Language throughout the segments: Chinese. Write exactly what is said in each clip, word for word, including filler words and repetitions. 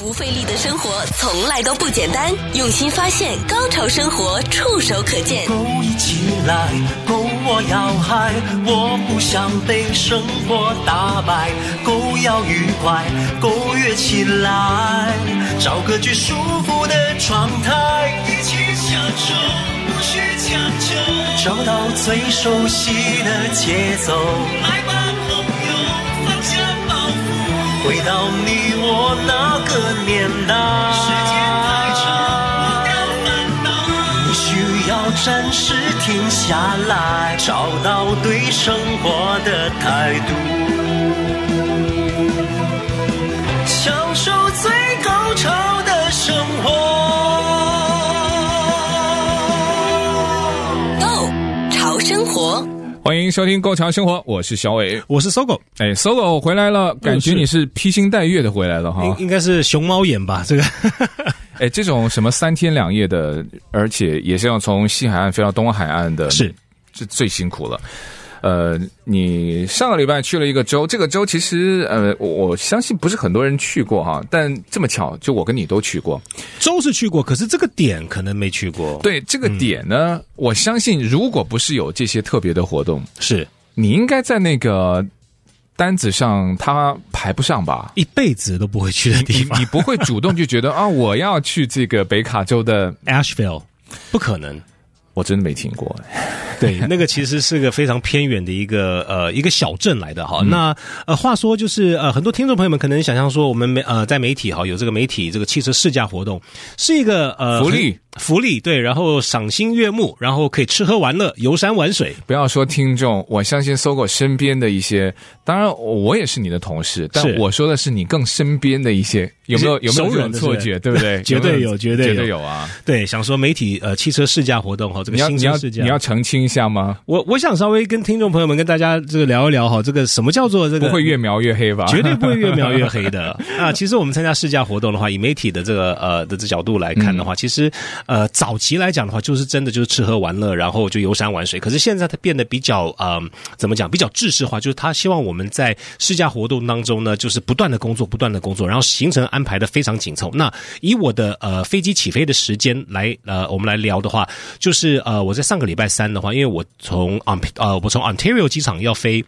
不费力的生活从来都不简单，用心发现，高潮生活触手可见。勾一起来，勾我要嗨，我不想被生活打败，勾要愉快，勾跃起来，找个最舒服的状态，一起享受，不需强求，找到最熟悉的节奏，来吧朋友，放下包袱，回到你我那个年代，时间太长，不要烦恼，你需要暂时停下来，找到对生活的态度，享受最高潮的生活。Go 潮生活，欢迎收听《购潮生活》，我是小伟，我是搜狗。哎，搜狗回来了，感觉你是披星戴月的回来了哈，应该是熊猫眼吧？这个，哎，这种什么三天两夜的，而且也是要从西海岸飞到东海岸的，是这最辛苦了。呃，你上个礼拜去了一个州，这个州其实呃，我相信不是很多人去过哈，但这么巧，就我跟你都去过。州是去过，可是这个点可能没去过。对，这个点呢，嗯、我相信如果不是有这些特别的活动，是你应该在那个单子上它排不上吧？一辈子都不会去的地方，你, 你不会主动就觉得啊，我要去这个北卡州的 Asheville， 不可能。我真的没听过，对，那个其实是个非常偏远的一个呃一个小镇来的哈。嗯、那呃话说就是呃很多听众朋友们可能想象说我们媒呃在媒体哈有这个媒体这个汽车试驾活动是一个呃福利福利对，然后赏心悦目，然后可以吃喝玩乐游山玩水。不要说听众，我相信搜狗身边的一些，当然我也是你的同事，但我说的是你更身边的一些。有没有有没有这种错觉，对不对？绝对有，绝对有，绝对有啊！对，想说媒体呃汽车试驾活动哈，这个新车试驾你要你要你要澄清一下吗？我我想稍微跟听众朋友们跟大家这个聊一聊哈，这个什么叫做这个不会越描越黑吧？绝对不会越描越黑的啊！其实我们参加试驾活动的话，以媒体的这个呃的这角度来看的话，嗯、其实呃早期来讲的话，就是真的就是吃喝玩乐，然后就游山玩水。可是现在它变得比较呃怎么讲？比较制式化，就是他希望我们在试驾活动当中呢，就是不断的工作，不断的工作，然后形成安。安排的非常紧凑。那以我的呃飞机起飞的时间来呃我们来聊的话，就是呃我在上个礼拜三的话，因为我从呃我从 Ontario 机场要飞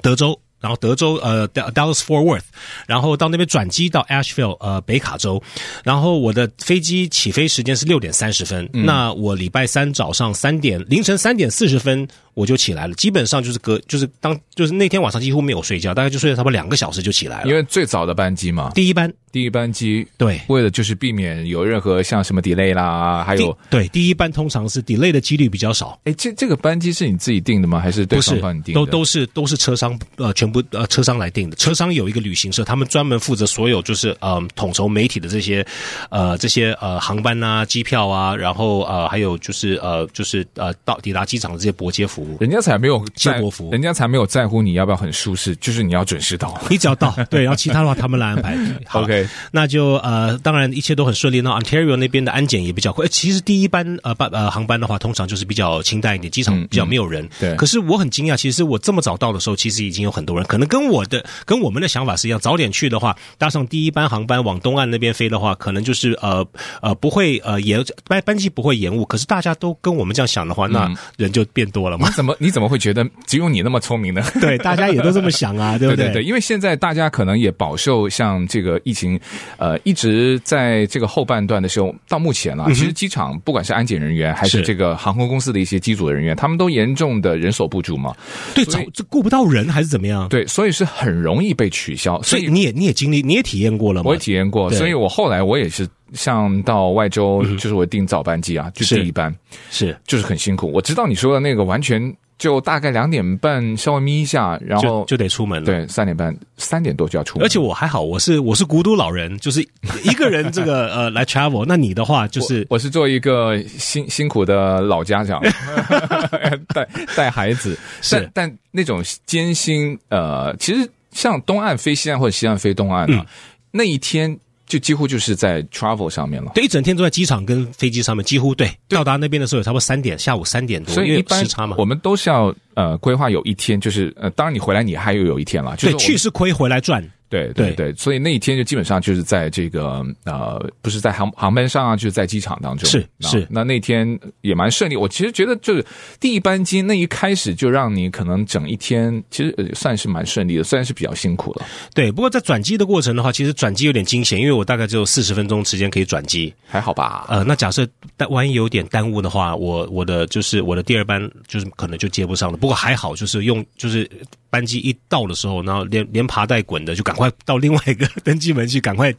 德州。然后德州呃 Dallas Fort Worth， 然后到那边转机到 Asheville 呃北卡州，然后我的飞机起飞时间是六点三十分、嗯、那我礼拜三早上三点凌晨三点四十分我就起来了，基本上就是隔就是当就是那天晚上几乎没有睡觉，大概就睡了差不多两个小时就起来了，因为最早的班机嘛，第一班第一班机，对，为了就是避免有任何像什么 delay 啦，还有对第一班通常是 delay 的几率比较少。哎，这这个班机是你自己定的吗？还是对方帮你定的？不是，都都是都是车商呃全。不呃，车商来定的。车商有一个旅行社，他们专门负责所有就是呃统筹媒体的这些呃这些呃航班啊、机票啊，然后呃还有就是呃就是呃到抵达机场的这些拨接服务。人家才没有接驳服务，人家才没有在乎你要不要很舒适，就是你要准时到，你只要到。对，然后其他的话他们来安排。好 ，OK， 那就呃当然一切都很顺利。那 Ontario 那边的安检也比较快。其实第一班呃班呃航班的话，通常就是比较清淡一点，机场比较没有人。嗯嗯、对。可是我很惊讶，其实我这么早到的时候，其实已经有很多人。可能跟我的跟我们的想法是一样，早点去的话，搭上第一班航班往东岸那边飞的话，可能就是呃呃不会呃延班班机不会延误。可是大家都跟我们这样想的话，那人就变多了嘛？嗯、你怎么你怎么会觉得只有你那么聪明呢？对，大家也都这么想啊，对不对？对对对，因为现在大家可能也饱受像这个疫情，呃，一直在这个后半段的时候，到目前了、啊，其实机场不管是安检人员还是这个航空公司的一些机组人员，他们都严重的人手不足嘛。对，早这顾不到人还是怎么样？对，所以是很容易被取消，所以你也你也经历你也体验过了吗？我也体验过，所以我后来我也是像到外州，就是我订早班机啊，嗯、就第一班是就是很辛苦。我知道你说的那个完全就大概两点半稍微眯一下，然后 就, 就得出门了。对，三点半三点多就要出门。而且我还好，我是我是孤独老人，就是一个人这个呃来 travel。那你的话就是我，我是做一个辛辛苦的老家长，带带孩子是但。但那种艰辛，呃，其实像东岸飞西岸或者西岸飞东岸啊，嗯、那一天就几乎就是在 travel 上面了。对，一整天都在机场跟飞机上面，几乎对。对到达那边的时候有差不多三点，下午三点多，所以一般时差嘛，我们都是要呃规划有一天，就是呃，当然你回来你还有有一天了，就是、对，去是亏，回来赚。对对对，所以那一天就基本上就是在这个呃，不是在航航班上啊，就是在机场当中。是是，那那天也蛮顺利。我其实觉得就是第一班机那一开始就让你可能整一天其实算是蛮顺利的，虽然是比较辛苦了。对，不过在转机的过程的话，其实转机有点惊险，因为我大概只有四十分钟时间可以转机，还好吧？呃，那假设万一有点耽误的话，我我的就是我的第二班就是可能就接不上了。不过还好，就是用就是班机一到的时候，然后连连爬带滚的就赶快。快到另外一个登机门去，赶快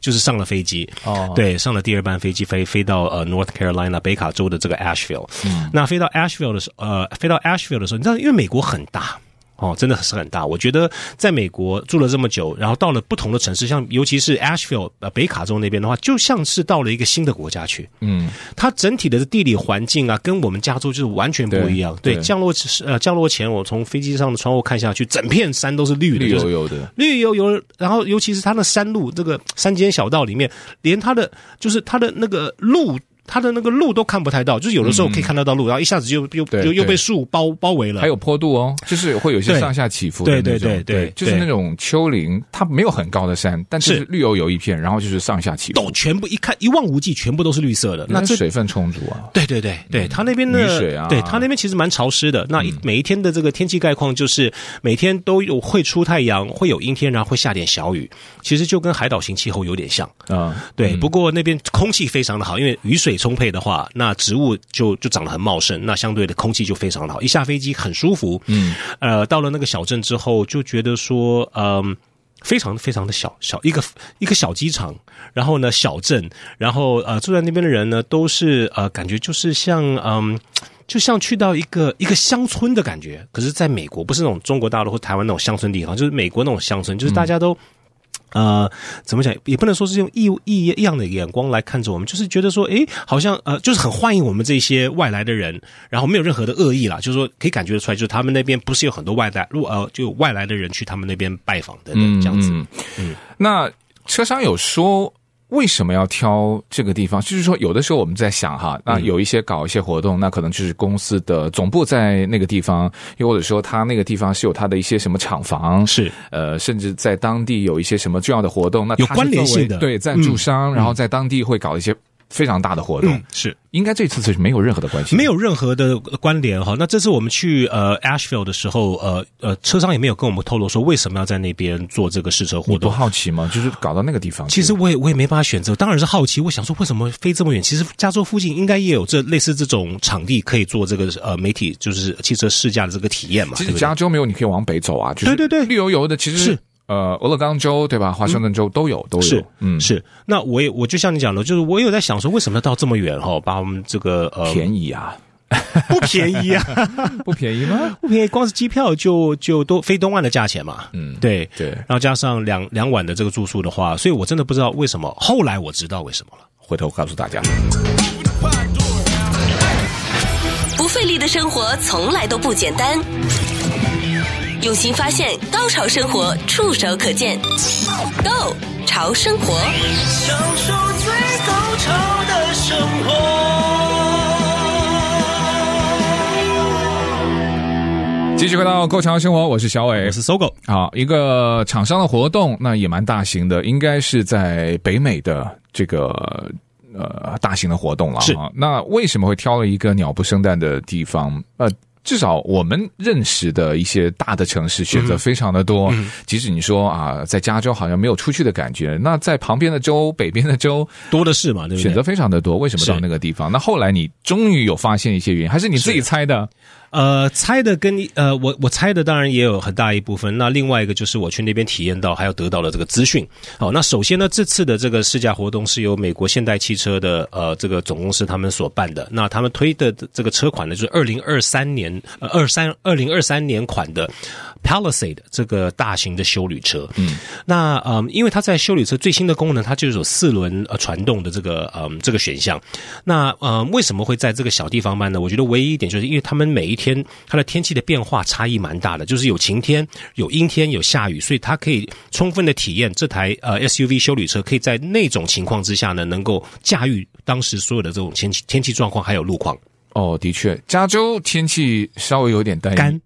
就是上了飞机。哦，对，上了第二班飞机，飞飞到呃 North Carolina 北卡州的这个 Asheville。嗯，那飞到 Asheville 的时候，呃，飞到 Asheville 的时候，你知道，因为美国很大。哦，真的是很大。我觉得在美国住了这么久，然后到了不同的城市，像尤其是 Asheville 呃北卡州那边的话，就像是到了一个新的国家去。嗯，它整体的地理环境啊，跟我们加州就是完全不一样。对，对降落呃降落前，我从飞机上的窗户看下去，整片山都是绿的，绿油油的，绿油油。然后尤其是它的山路，这个山间小道里面，连它的就是它的那个路。它的那个路都看不太到，就是有的时候可以看得到路，嗯、然后一下子就又又又被树包包围了。还有坡度哦，就是会有些上下起伏的那种。对对对 对, 对, 对，就是那种丘陵，它没有很高的山，但是绿油油一片，然后就是上下起伏。都全部一看一望无际，全部都是绿色的。那这水分充足啊。对对对对，它那边的雨水啊，对它那边其实蛮潮湿的。那每一天的这个天气概况就是每天都有会出太阳，会有阴天，然后会下点小雨。其实就跟海岛型气候有点像啊、嗯。对，不过那边空气非常的好，因为雨水充沛的话，那植物就就长得很茂盛，那相对的空气就非常好。一下飞机很舒服，嗯，呃，到了那个小镇之后，就觉得说，嗯。非常非常的小小一个一个小机场，然后呢小镇，然后呃住在那边的人呢都是呃感觉就是像嗯、呃、就像去到一个一个乡村的感觉。可是在美国不是那种中国大陆或台湾那种乡村地方，就是美国那种乡村，就是大家都。嗯呃，怎么讲？也不能说是用异异一样的眼光来看着我们，就是觉得说，哎，好像呃，就是很欢迎我们这些外来的人，然后没有任何的恶意啦，就是说可以感觉得出来，就是他们那边不是有很多外来，呃，就有外来的人去他们那边拜访的这样子。嗯，嗯那车商有说。为什么要挑这个地方？就是说，有的时候我们在想哈，那有一些搞一些活动，那可能就是公司的总部在那个地方，又或者说他那个地方是有他的一些什么厂房，是呃，甚至在当地有一些什么重要的活动，那有关联性的对赞助商、嗯，然后在当地会搞一些非常大的活动，嗯、是。应该这次是没有任何的关系，没有任何的关联哈。那这次我们去呃 Asheville 的时候，呃呃，车商也没有跟我们透露说为什么要在那边做这个试车活动。你不好奇吗？就是搞到那个地方。其实我也我也没办法选择，当然是好奇。我想说为什么飞这么远？其实加州附近应该也有这类似这种场地可以做这个呃媒体就是汽车试驾的这个体验嘛。其实加州没有，你可以往北走啊。就是、对对对，绿油油的，其实是。呃，俄勒冈州对吧？华盛顿州都有，嗯、都有。是，嗯，是。那我也，我就像你讲的，就是我有在想说，为什么要到这么远哈、哦？把我们这个呃，便宜啊，不便宜啊，不便宜吗？不便宜，光是机票就就都飞东岸的价钱嘛。嗯，对对。然后加上两两晚的这个住宿的话，所以我真的不知道为什么。后来我知道为什么了，回头告诉大家。不费力的生活从来都不简单。用心发现，高潮生活触手可见 Go 潮生活，享受最高潮的生活。继续回到Go潮生活，我是小伟，我是搜狗。好，一个厂商的活动，那也蛮大型的，应该是在北美的这个呃大型的活动了。是，那为什么会挑了一个鸟不生蛋的地方？呃。至少我们认识的一些大的城市选择非常的多，即使你说啊，在加州好像没有出去的感觉，那在旁边的州、北边的州多的是嘛，对不对？选择非常的多，为什么到那个地方？那后来你终于有发现一些原因，还是你自己猜的？呃，猜的跟呃，我我猜的当然也有很大一部分。那另外一个就是我去那边体验到还有得到的这个资讯。好，那首先呢，这次的这个试驾活动是由美国现代汽车的呃这个总公司他们所办的。那他们推的这个车款呢，就是二零二三年呃二三二零二三年款的 Palisade 这个大型的休旅车。嗯，那呃，因为它在休旅车最新的功能，它就是有四轮呃传动的这个呃这个选项。那呃，为什么会在这个小地方办呢？我觉得唯一一点就是因为他们每一天它的天气的变化差异蛮大的，就是有晴天、有阴天、有下雨，所以它可以充分的体验这台呃 S U V 休旅车可以在那种情况之下呢，能够驾驭当时所有的这种天气天气状况还有路况。哦，的确，加州天气稍微有点干，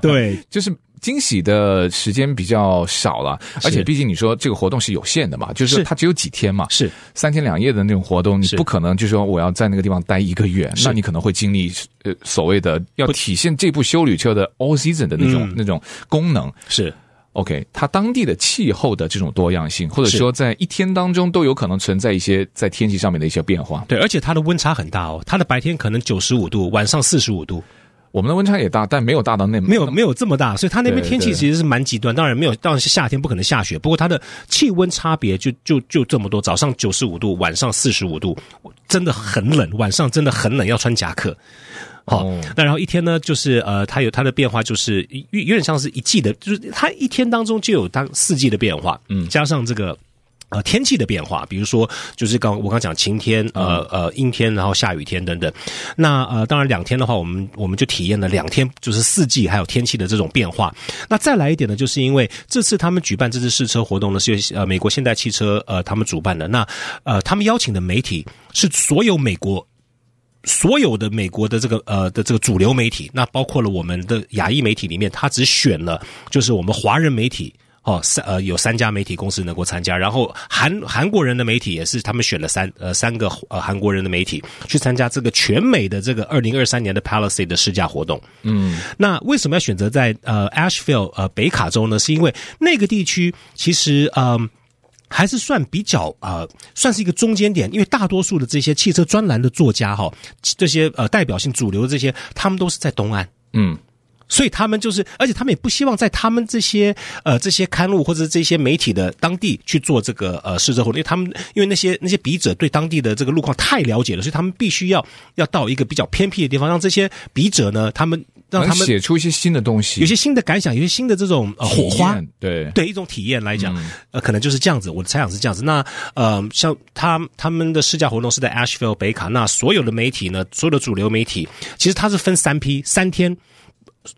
对，就是。惊喜的时间比较少了，而且毕竟你说这个活动是有限的嘛，就是它只有几天嘛，是三天两夜的那种活动，你不可能就是说我要在那个地方待一个月，那你可能会经历呃所谓的要体现这部修旅车的 all season 的那种、嗯、那种功能是。OK， 它当地的气候的这种多样性，或者说在一天当中都有可能存在一些在天气上面的一些变化。对，而且它的温差很大哦，它的白天可能九十五度，晚上四十五度。我们的温差也大，但没有大到那没有没有这么大，所以它那边天气其实是蛮极端。当然没有，当然是夏天不可能下雪，不过它的气温差别就就就这么多，早上九十五度，晚上四十五度，真的很冷，晚上真的很冷，要穿夹克。好、哦，那然后一天呢，就是呃，它有它的变化，就是有有点像是一季的，就是它一天当中就有它四季的变化，嗯，加上这个呃天气的变化，比如说就是刚我刚讲晴天，呃呃阴天，然后下雨天等等。那呃，当然两天的话，我们我们就体验了两天，就是四季还有天气的这种变化。那再来一点呢，就是因为这次他们举办这次试车活动呢，是由呃美国现代汽车呃他们主办的。那呃，他们邀请的媒体是所有美国。所有的美国的这个呃的这个主流媒体，那包括了我们的亚裔媒体里面，他只选了就是我们华人媒体哦，三呃有三家媒体公司能够参加，然后韩韩国人的媒体也是他们选了三呃三个呃韩国人的媒体去参加这个全美的这个二零二三年的 Palisade 的试驾活动。嗯，那为什么要选择在呃 Asheville 呃北卡州呢？是因为那个地区其实呃还是算比较呃，算是一个中间点，因为大多数的这些汽车专栏的作家哈，这些呃代表性主流的这些，他们都是在东岸，嗯，所以他们就是，而且他们也不希望在他们这些呃这些刊物或者这些媒体的当地去做这个呃试车活动，因为他们因为那些那些笔者对当地的这个路况太了解了，所以他们必须要要到一个比较偏僻的地方，让这些笔者呢，他们。让他们写出一些新的东西，有些新的感想，有些新的这种、呃、火花，对对，一种体验来讲、嗯，呃，可能就是这样子。我的猜想是这样子。那呃，像他他们的试驾活动是在 Asheville 北卡，那所有的媒体呢，所有的主流媒体，其实它是分三批，三天，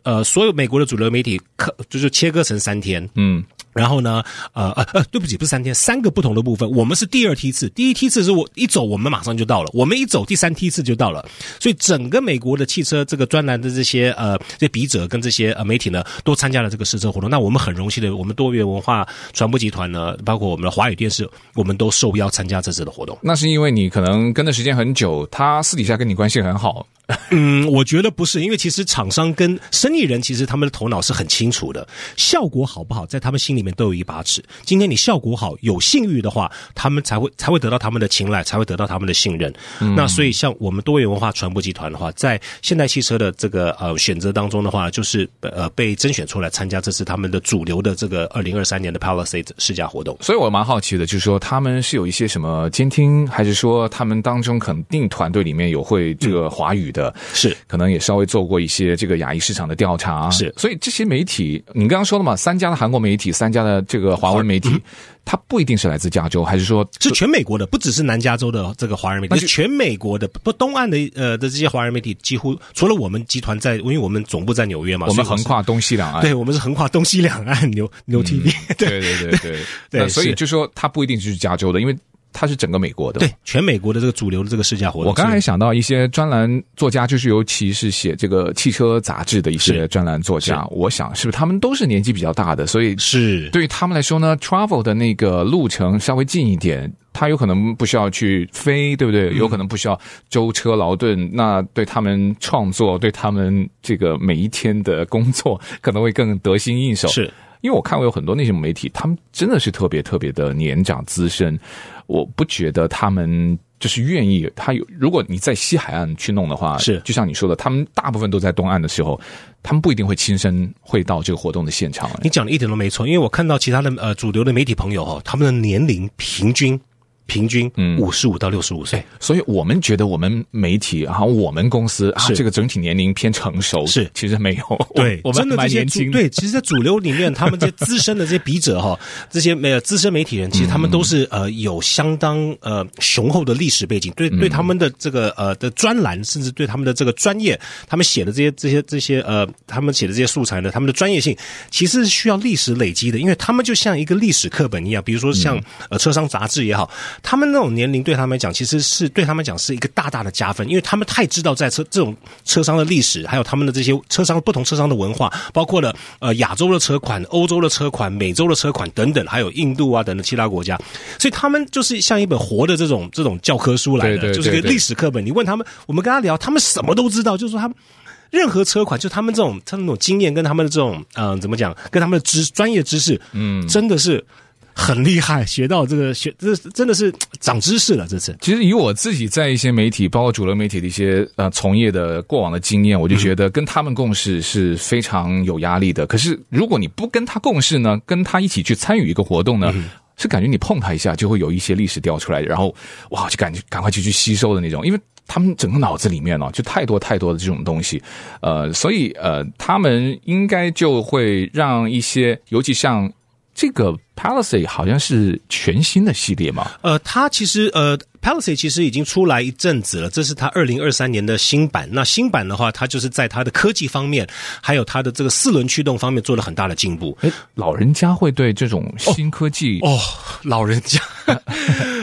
呃，所有美国的主流媒体就是切割成三天，嗯。然后呢，呃呃，对不起，不是三天，三个不同的部分。我们是第二梯次，第一梯次是我一走，我们马上就到了，我们一走，第三梯次就到了。所以整个美国的汽车这个专栏的这些呃这些笔者跟这些呃媒体呢，都参加了这个试车活动。那我们很荣幸的，我们多元文化传播集团呢，包括我们的华语电视，我们都受邀参加这次的活动。那是因为你可能跟的时间很久，他私底下跟你关系很好。嗯，我觉得不是，因为其实厂商跟生意人其实他们的头脑是很清楚的，效果好不好，在他们心里面都有一把尺。今天你效果好，有信誉的话，他们才会才会得到他们的青睐，才会得到他们的信任。嗯、那所以，像我们多元文化传播集团的话，在现代汽车的这个呃选择当中的话，就是呃被甄选出来参加这次他们的主流的这个二零二三年的 Palisade 试驾活动。所以我蛮好奇的，就是说他们是有一些什么监听，还是说他们当中肯定团队里面有会这个华语的？嗯是，可能也稍微做过一些这个亚裔市场的调查，是，所以这些媒体，你刚刚说了嘛，三家的韩国媒体，三家的这个华文媒体，嗯、它不一定是来自加州，还是说是全美国的，不只是南加州的这个华人媒体，是全美国的，不东岸的呃的这些华人媒体，几乎除了我们集团在，因为我们总部在纽约嘛，我们横跨东西两岸，对，我们是横跨东西两岸，牛牛 T V，、嗯、对对对 对, 对, 对，所以就说它不一定是加州的，因为。它是整个美国的，对全美国的这个主流的这个试驾活动。我刚才想到一些专栏作家，就是尤其是写这个汽车杂志的一些专栏作家，我想是不是他们都是年纪比较大的，所以是对于他们来说呢 ，travel 的那个路程稍微近一点。他有可能不需要去飞，对不对？有可能不需要舟车劳顿、嗯，那对他们创作，对他们这个每一天的工作，可能会更得心应手。是因为我看过有很多那些媒体，他们真的是特别特别的年长资深，我不觉得他们就是愿意。他有，如果你在西海岸去弄的话，是就像你说的，他们大部分都在东岸的时候。他们不一定会亲身会到这个活动的现场。你讲的一点都没错，因为我看到其他的呃主流的媒体朋友哈，他们的年龄平均。平均五十五到六十五岁、嗯，所以我们觉得我们媒体啊，我们公司啊，这个整体年龄偏成熟，是其实没有，对，我们蛮年轻的。对，其实，在主流里面，他们这些资深的这些笔者哈，这些没有资深媒体人，其实他们都是、嗯、呃有相当呃雄厚的历史背景，对对他们的这个呃的专栏，甚至对他们的这个专业，他们写的这些这些这些呃，他们写的这些素材呢，他们的专业性其实是需要历史累积的，因为他们就像一个历史课本一样，比如说像、嗯、呃车商杂志也好。他们那种年龄对他们来讲，其实是对他们讲是一个大大的加分，因为他们太知道在车这种车商的历史，还有他们的这些车商不同车商的文化，包括了呃亚洲的车款、欧洲的车款、美洲的车款等等，还有印度啊等等其他国家，所以他们就是像一本活的这种这种教科书来的，对对对对，就是个历史课本。你问他们，我们跟他聊，他们什么都知道，就是说他们。任何车款，就他们这种他们那种经验跟他们的这种嗯、呃、怎么讲，跟他们的知专业知识，嗯，真的是很厉害，学到这个学这真的是长知识了。这次其实以我自己在一些媒体，包括主流媒体的一些呃从业的过往的经验，我就觉得跟他们共事是非常有压力的。嗯、可是如果你不跟他共事呢，跟他一起去参与一个活动呢？嗯，是感觉你碰他一下就会有一些历史掉出来，然后哇就感觉赶快去去吸收的那种，因为他们整个脑子里面呢、哦、就太多太多的这种东西，呃，所以呃他们应该就会让一些，尤其像这个 Palisade 好像是全新的系列嘛，呃，它其实呃。Palisade 其实已经出来一阵子了，这是它二零二三年的新版。那新版的话，它就是在它的科技方面，还有它的这个四轮驱动方面做了很大的进步。诶，老人家会对这种新科技 哦, 哦，老人家，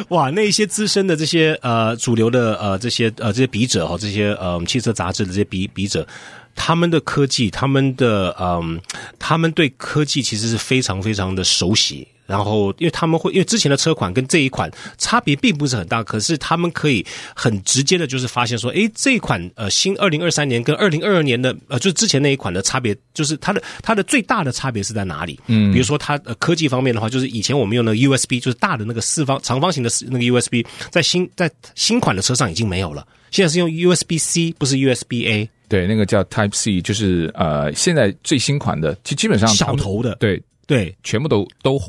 哇，那一些资深的这些呃主流的呃这些呃这些笔者哈，这些呃汽车杂志的这些笔笔者。他们的科技，他们的嗯，他们对科技其实是非常非常的熟悉。然后，因为他们会，因为之前的车款跟这一款差别并不是很大，可是他们可以很直接的，就是发现说，诶，这一款呃新二零二三年跟二零二二年的呃，就是之前那一款的差别，就是它的它的最大的差别是在哪里？嗯，比如说它、呃、科技方面的话，就是以前我们用的 U S B， 就是大的那个四方长方形的那个 U S B， 在新在新款的车上已经没有了，现在是用 U S B C， 不是 U S B A。对，那个叫 Type C， 就是呃，现在最新款的，其实基本上小头的，对对，全部都都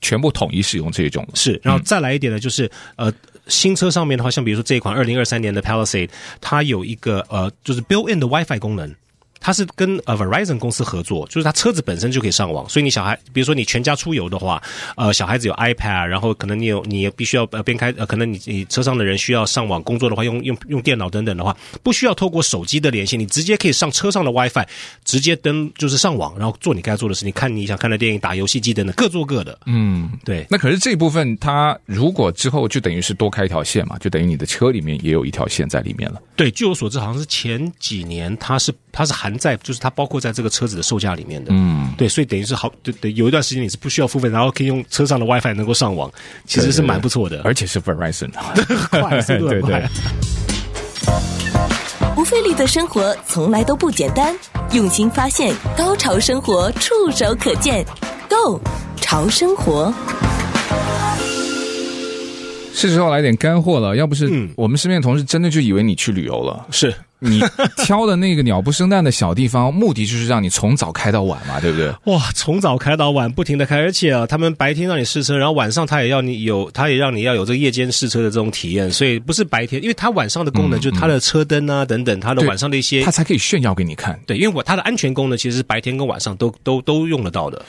全部统一使用这种。是，然后再来一点呢，就是、嗯、呃，新车上面的话，像比如说这一款二零二三年的 Palisade， 它有一个呃，就是 built-in 的 Wi-Fi 功能。它是跟呃 Verizon 公司合作，就是它车子本身就可以上网，所以你小孩，比如说你全家出游的话，呃，小孩子有 iPad， 然后可能你有你必须要呃边开呃，可能你你车上的人需要上网工作的话，用用用电脑等等的话，不需要透过手机的联系，你直接可以上车上的 WiFi， 直接登就是上网，然后做你该做的事情，看你想看的电影、打游戏机等等，各做各的。嗯，对。那可是这部分它如果之后就等于是多开一条线嘛，就等于你的车里面也有一条线在里面了。对，据我所知，好像是前几年它是它是含在就是它包括在这个车子的售价里面的，嗯，对，所以等于是好，对对，有一段时间你是不需要付费，然后可以用车上的 WiFi 能够上网，其实是蛮不错的，而且是 Verizon， 快速度很快。不费力的生活从来都不简单，用心发现，高潮生活触手可见 ，Go 潮生活。是时候来点干货了，要不是我们身边的同事真的就以为你去旅游了，是。你挑的那个鸟不生蛋的小地方，目的就是让你从早开到晚嘛，对不对？哇，从早开到晚，不停的开，而且啊，他们白天让你试车，然后晚上他也要你有，他也让你要有这个夜间试车的这种体验，所以不是白天，因为他晚上的功能就是他的车灯啊、嗯嗯、等等，他的晚上的一些，他才可以炫耀给你看。对，因为我他的安全功能其实是白天跟晚上都都都用得到的。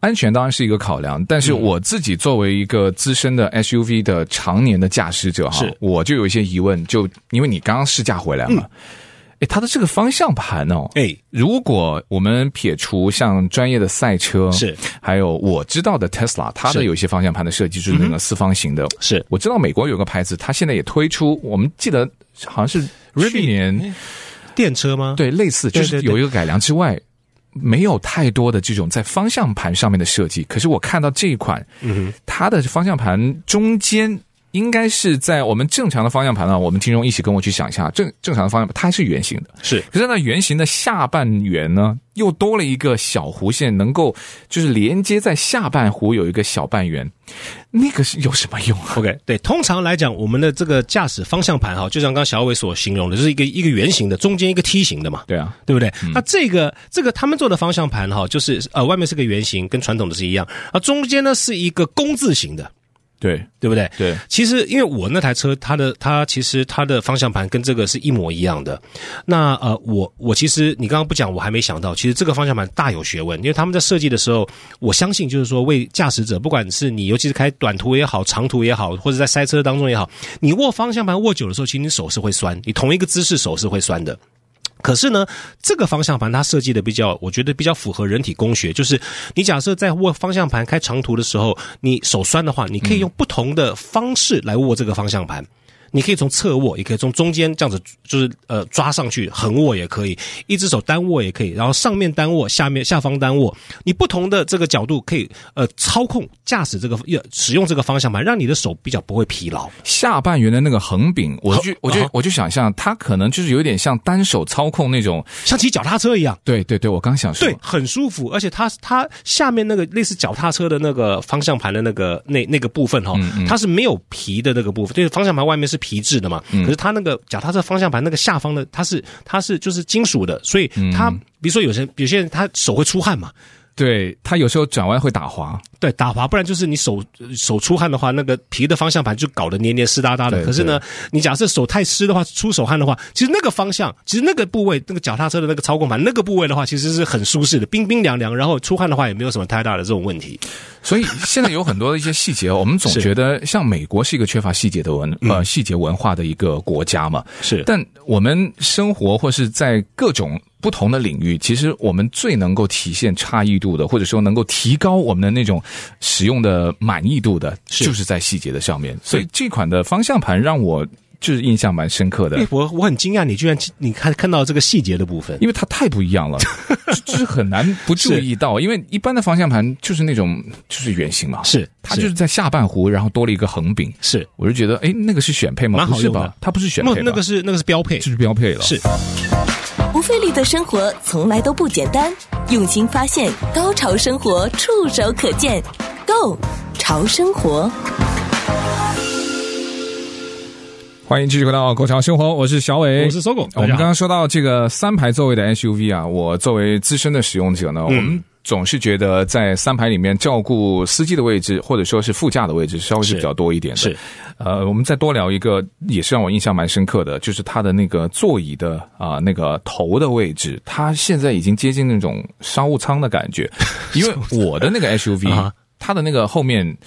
安全当然是一个考量，但是我自己作为一个资深的 S U V 的常年的驾驶者哈，我就有一些疑问，就因为你刚刚试驾回来嘛。嗯，诶，它的这个方向盘哦，诶，如果我们撇除像专业的赛车，是，还有我知道的 Tesla， 它的有一些方向盘的设计就是那个四方形的，是，我知道美国有个牌子，它现在也推出，我们记得好像是 Rivian 电车吗？对，类似，就是有一个改良之外，没有太多的这种在方向盘上面的设计。可是我看到这一款，嗯，它的方向盘中间。应该是在我们正常的方向盘呢、啊，我们听众一起跟我去想一下，正正常的方向盘它是圆形的，是。可是那圆形的下半圆呢，又多了一个小弧线，能够就是连接在下半弧有一个小半圆，那个是有什么用啊 ？OK， 对，通常来讲，我们的这个驾驶方向盘哈，就像刚刚小伟所形容的，就是一个一个圆形的，中间一个梯形的嘛，对啊，对不对？嗯、那这个这个他们做的方向盘哈，就是呃外面是个圆形，跟传统的是一样，而中间呢是一个工字形的。对，对不对？对，其实因为我那台车，它的它其实它的方向盘跟这个是一模一样的。那呃，我我其实你刚刚不讲，我还没想到，其实这个方向盘大有学问，因为他们在设计的时候，我相信就是说为驾驶者，不管是你尤其是开短途也好、长途也好，或者在塞车当中也好，你握方向盘握久的时候，其实你手是会酸，你同一个姿势手是会酸的。可是呢，这个方向盘它设计的比较，我觉得比较符合人体工学，就是你假设在握方向盘开长途的时候，你手酸的话，你可以用不同的方式来握这个方向盘。你可以从侧握，也可以从中间这样子，就是呃抓上去横握也可以，一只手单握也可以，然后上面单握，下面下方单握，你不同的这个角度可以呃操控驾驶这个使用这个方向盘，让你的手比较不会疲劳。下半圆的那个横柄，我就我就我就想象它可能就是有点像单手操控那种，像骑脚踏车一样。对对对，我刚想说，对，很舒服，而且它它下面那个类似脚踏车的那个方向盘的那个那那个部分哈、哦嗯嗯，它是没有皮的那个部分，就是方向盘外面是皮质的嘛，可是它那个脚踏车方向盘那个下方的，它是它是就是金属的，所以它比如说有些有些人他手会出汗嘛，对，他有时候转弯会打滑，对，打滑，不然就是你手手出汗的话，那个皮的方向盘就搞得黏黏湿哒哒的。可是呢，你假设手太湿的话，出手汗的话，其实那个方向，其实那个部位，那个脚踏车的那个操控盘那个部位的话，其实是很舒适的，冰冰凉凉，然后出汗的话也没有什么太大的这种问题。所以现在有很多的一些细节，我们总觉得像美国是一个缺乏细节的文呃细节文化的一个国家嘛，是。但我们生活或是在各种不同的领域，其实我们最能够体现差异度的，或者说能够提高我们的那种使用的满意度的，就是在细节的上面。所以这款的方向盘让我就是印象蛮深刻的。我我很惊讶，你居然你看看到这个细节的部分，因为它太不一样了，就是很难不注意到。因为一般的方向盘就是那种就是圆形嘛，是它就是在下半弧，然后多了一个横柄。是，我就觉得哎，那个是选配吗？蛮好用的，不是吧？它不是选配吧，那个是那个是标配，就是标配了。是。不费力的生活从来都不简单，用心发现，高潮生活触手可见 ，Go 潮生活。欢迎继续回到《狗潮生活》，我是小伟，我是搜狗。我们刚刚说到这个三排座位的 S U V 啊，我作为资深的使用者呢，嗯、我们总是觉得在三排里面照顾司机的位置，或者说是副驾的位置，稍微是比较多一点的。是，是呃，我们再多聊一个，也是让我印象蛮深刻的，就是它的那个座椅的啊、呃、那个头的位置，它现在已经接近那种商务舱的感觉，因为我的那个 S U V， 它的那个后面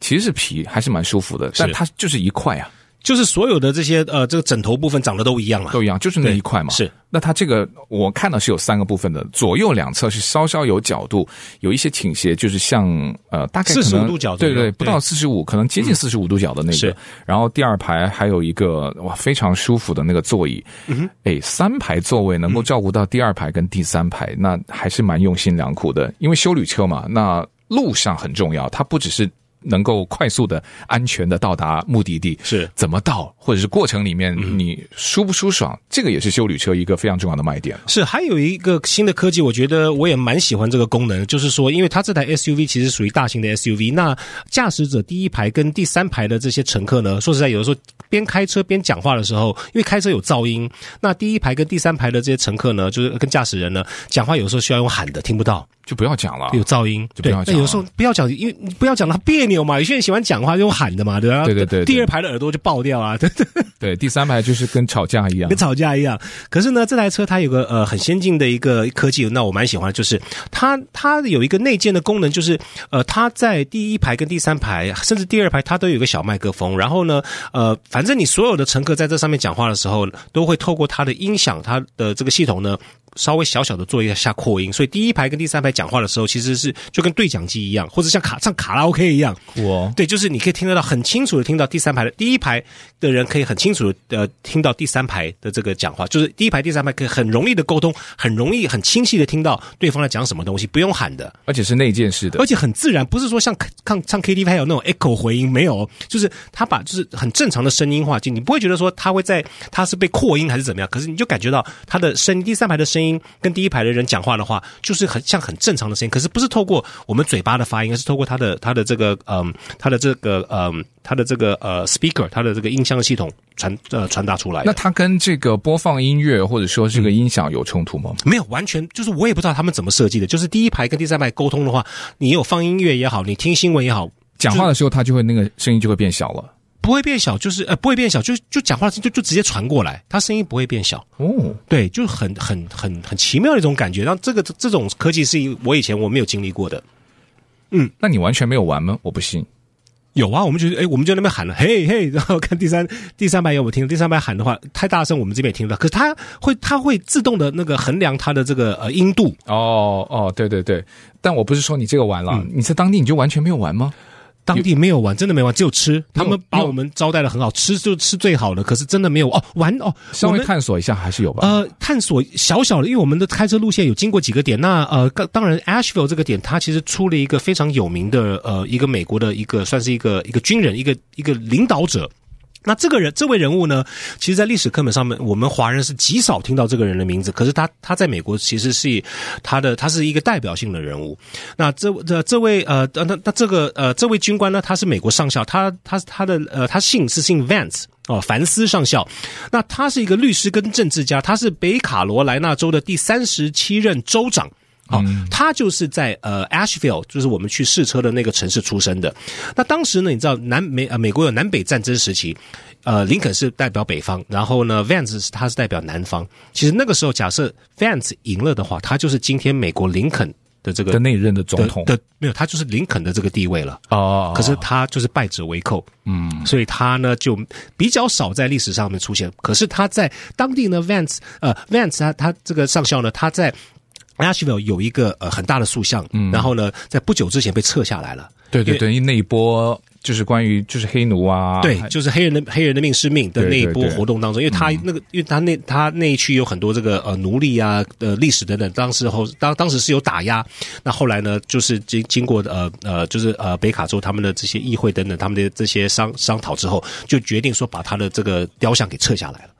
其实是皮，还是蛮舒服的，但它就是一块啊。就是所有的这些呃，这个枕头部分长得都一样嘛，都一样，就是那一块嘛。是，那它这个我看到是有三个部分的，左右两侧是稍稍有角度，有一些倾斜，就是像呃，大概可能四十五度角，对对，不到四十五，可能接近四十五度角的那个。然后第二排还有一个哇非常舒服的那个座椅，嗯，哎，三排座位能够照顾到第二排跟第三排，那还是蛮用心良苦的。因为休旅车嘛，那路上很重要，它不只是能够快速的安全的到达目的地，是怎么到或者是过程里面你舒不舒爽、嗯、这个也是休旅车一个非常重要的卖点。是，还有一个新的科技，我觉得我也蛮喜欢这个功能，就是说因为它这台 S U V 其实属于大型的 S U V， 那驾驶者第一排跟第三排的这些乘客呢，说实在有的时候边开车边讲话的时候，因为开车有噪音，那第一排跟第三排的这些乘客呢，就是跟驾驶人呢讲话，有时候需要用喊的，听不到就不要讲了，有噪音就不要讲了。对，那有时候不要讲，因为不要讲它别扭嘛，有些人喜欢讲话用喊的嘛，对吧？对对 对, 对，第二排的耳朵就爆掉啊，对对对，第三排就是跟吵架一样，跟吵架一样。可是呢，这台车它有个呃很先进的一个科技，那我蛮喜欢的，就是它它有一个内建的功能，就是呃它在第一排跟第三排，甚至第二排，它都有一个小麦克风。然后呢，呃，反正你所有的乘客在这上面讲话的时候，都会透过它的音响，它的这个系统呢，稍微小小的做一下扩音，所以第一排跟第三排讲话的时候，其实是就跟对讲机一样，或者像卡唱卡拉 OK 一样。哦，对，就是你可以听得到，很清楚的听到第三排的第一排的人可以很清楚的呃听到第三排的这个讲话，就是第一排第三排可以很容易的沟通，很容易很清晰的听到对方在讲什么东西，不用喊的，而且是内建式的，而且很自然，不是说像唱唱 K T V 还有那种 echo 回音，没有，就是他把就是很正常的声音化进，你不会觉得说他会在他是被扩音还是怎么样，可是你就感觉到他的声音，第三排的声音。跟第一排的人讲话的话，就是很像很正常的声音，可是不是透过我们嘴巴的发音，而是透过他的他的这个嗯，他的这个嗯，他的这个呃 speaker， 他的这个音箱系统传呃传达出来。那他跟这个播放音乐或者说这个音响有冲突吗？嗯、没有，完全就是我也不知道他们怎么设计的。就是第一排跟第三排沟通的话，你有放音乐也好，你听新闻也好，讲话的时候他就会那个声音就会变小了。不会变小，就是呃不会变小，就就讲话就就直接传过来，他声音不会变小哦，对，就很很很很奇妙的一种感觉。让这个这种科技是我以前我没有经历过的，嗯，那你完全没有玩吗？我不信。有啊，我们觉得哎，我们就那边喊了嘿嘿，然后看第三第三排有没有听，第三排喊的话太大声，我们这边也听不到。可是它会它会自动的那个衡量它的这个呃音度。哦哦，对对对，但我不是说你这个玩了，嗯、你在当地你就完全没有玩吗？当地没有玩，真的没玩，只有吃。他们把我们招待的很好，吃就吃最好的。可是真的没有哦，玩哦，稍微探索一下还是有吧。呃，探索小小的，因为我们的开车路线有经过几个点。那呃，当然 Asheville 这个点，它其实出了一个非常有名的呃，一个美国的一个算是一个一个军人，一个一个领导者。那这个人，这位人物呢，其实在历史课本上面，我们华人是极少听到这个人的名字。可是他，他在美国其实是他的，他是一个代表性的人物。那这这这位呃，那那这个呃，这位军官呢，他是美国上校，他他他的呃，他姓是姓 Vance。哦，凡斯上校，那他是一个律师跟政治家，他是北卡罗来纳州的第三十七任州长。好、哦，他就是在呃 Asheville， 就是我们去试车的那个城市出生的。那当时呢，你知道南美呃美国有南北战争时期，呃林肯是代表北方，然后呢 Vance 他是代表南方。其实那个时候，假设 Vance 赢了的话，他就是今天美国林肯的这个的那一任的总统的，的没有，他就是林肯的这个地位了。哦，可是他就是败者为寇，嗯，所以他呢就比较少在历史上面出现。可是他在当地呢 ，Vance 呃 Vance 他他这个上校呢，他在Asheville 有一个呃很大的塑像，嗯，然后呢，在不久之前被撤下来了。对对对，那一波就是关于就是黑奴啊，对，就是黑人的黑人的命是命的那一波活动当中，对对对，因为他那个，嗯、因为他那他那一区有很多这个呃奴隶啊，呃历史等等，当时后当当时是有打压，那后来呢，就是经经过呃呃就是呃北卡州他们的这些议会等等，他们的这些商商讨之后，就决定说把他的这个雕像给撤下来了。